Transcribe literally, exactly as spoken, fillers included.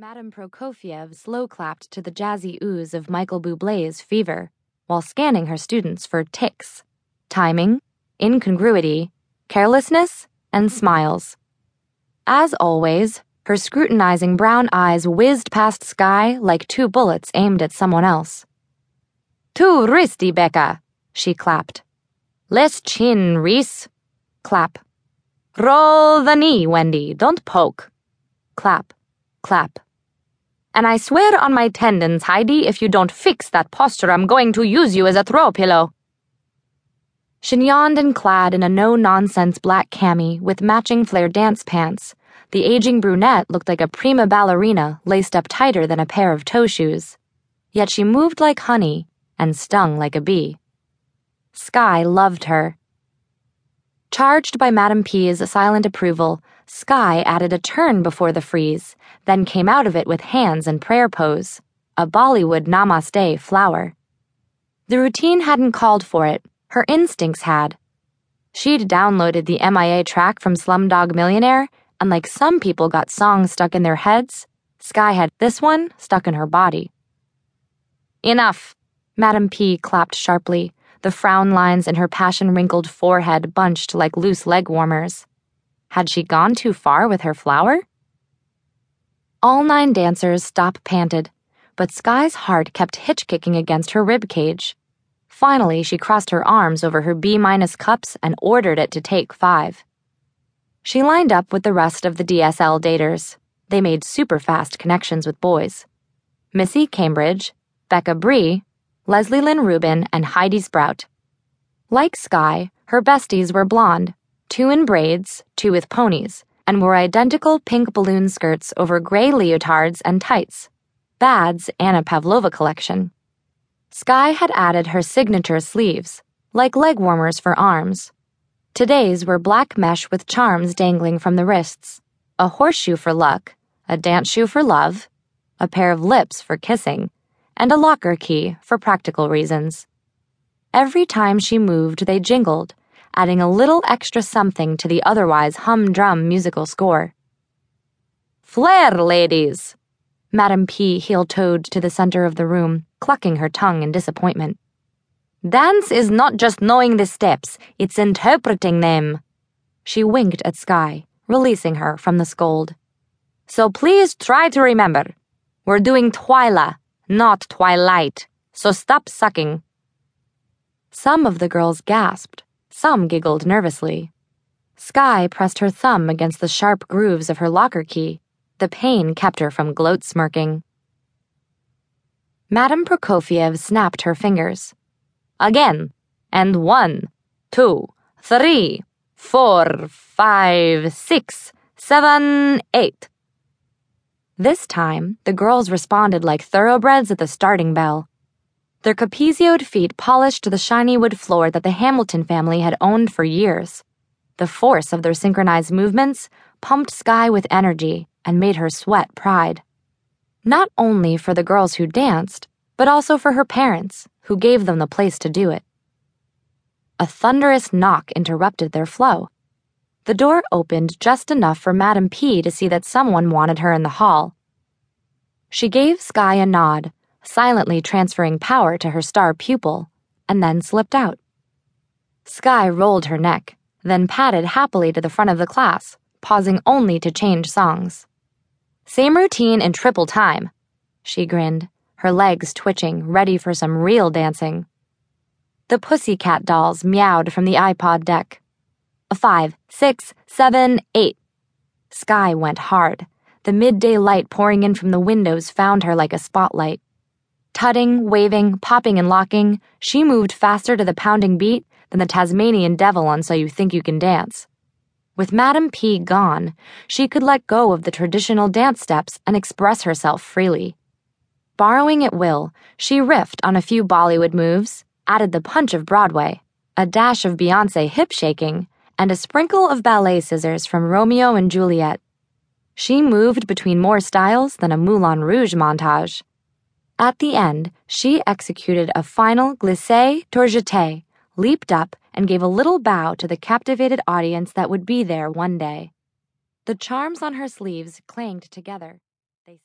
Madame Prokofiev slow-clapped to the jazzy ooze of Michael Bublé's Fever, while scanning her students for tics, timing, incongruity, carelessness, and smiles. As always, her scrutinizing brown eyes whizzed past Skye like two bullets aimed at someone else. "Too risky, Becca," she clapped. "Less chin, Reese." Clap. "Roll the knee, Wendy, don't poke." Clap, clap. "And I swear on my tendons, Heidi, if you don't fix that posture, I'm going to use you as a throw pillow." Chignoned and clad in a no-nonsense black cami with matching flare dance pants, the aging brunette looked like a prima ballerina laced up tighter than a pair of toe shoes. Yet she moved like honey and stung like a bee. Skye loved her. Charged by Madam P's silent approval, Skye added a turn before the freeze, then came out of it with hands in prayer pose, a Bollywood namaste flower. The routine hadn't called for it, her instincts had. She'd downloaded the M I A track from Slumdog Millionaire, and like some people got songs stuck in their heads, Skye had this one stuck in her body. "Enough," Madam P clapped sharply, the frown lines in her passion-wrinkled forehead bunched like loose leg warmers. Had she gone too far with her flower? All nine dancers stop panted, but Skye's heart kept hitch-kicking against her ribcage. Finally, she crossed her arms over her B-minus cups and ordered it to take five. She lined up with the rest of the D S L daters. They made super-fast connections with boys. Missy Cambridge, Becca Bree, Leslie Lynn Rubin, and Heidi Sprout. Like Skye, her besties were blonde, two in braids, two with ponies, and wore identical pink balloon skirts over gray leotards and tights, B A D's Anna Pavlova collection. Skye had added her signature sleeves, like leg warmers for arms. Today's were black mesh with charms dangling from the wrists, a horseshoe for luck, a dance shoe for love, a pair of lips for kissing, and a locker key for practical reasons. Every time she moved, they jingled, adding a little extra something to the otherwise humdrum musical score. "Flare, ladies!" Madam P heel-toed to the center of the room, clucking her tongue in disappointment. "Dance is not just knowing the steps, it's interpreting them." She winked at Skye, releasing her from the scold. "So please try to remember. We're doing Twyla, not Twilight, so stop sucking." Some of the girls gasped. Some giggled nervously. Skye pressed her thumb against the sharp grooves of her locker key. The pain kept her from gloat-smirking. Madame Prokofiev snapped her fingers. "Again, and one, two, three, four, five, six, seven, eight." This time, the girls responded like thoroughbreds at the starting bell. Their Capezioed feet polished the shiny wood floor that the Hamilton family had owned for years. The force of their synchronized movements pumped Skye with energy and made her sweat pride. Not only for the girls who danced, but also for her parents, who gave them the place to do it. A thunderous knock interrupted their flow. The door opened just enough for Madam P to see that someone wanted her in the hall. She gave Skye a nod, silently transferring power to her star pupil, and then slipped out. Skye rolled her neck, then padded happily to the front of the class, pausing only to change songs. "Same routine in triple time," she grinned, her legs twitching, ready for some real dancing. The Pussycat Dolls meowed from the iPod deck. "A five, six, seven, eight." Skye went hard. The midday light pouring in from the windows found her like a spotlight. Tutting, waving, popping, and locking, she moved faster to the pounding beat than the Tasmanian devil on So You Think You Can Dance. With Madam P gone, she could let go of the traditional dance steps and express herself freely. Borrowing at will, she riffed on a few Bollywood moves, added the punch of Broadway, a dash of Beyonce hip-shaking, and a sprinkle of ballet scissors from Romeo and Juliet. She moved between more styles than a Moulin Rouge montage. At the end, she executed a final glissé tour jeté, leaped up, and gave a little bow to the captivated audience that would be there one day. The charms on her sleeves clanged together.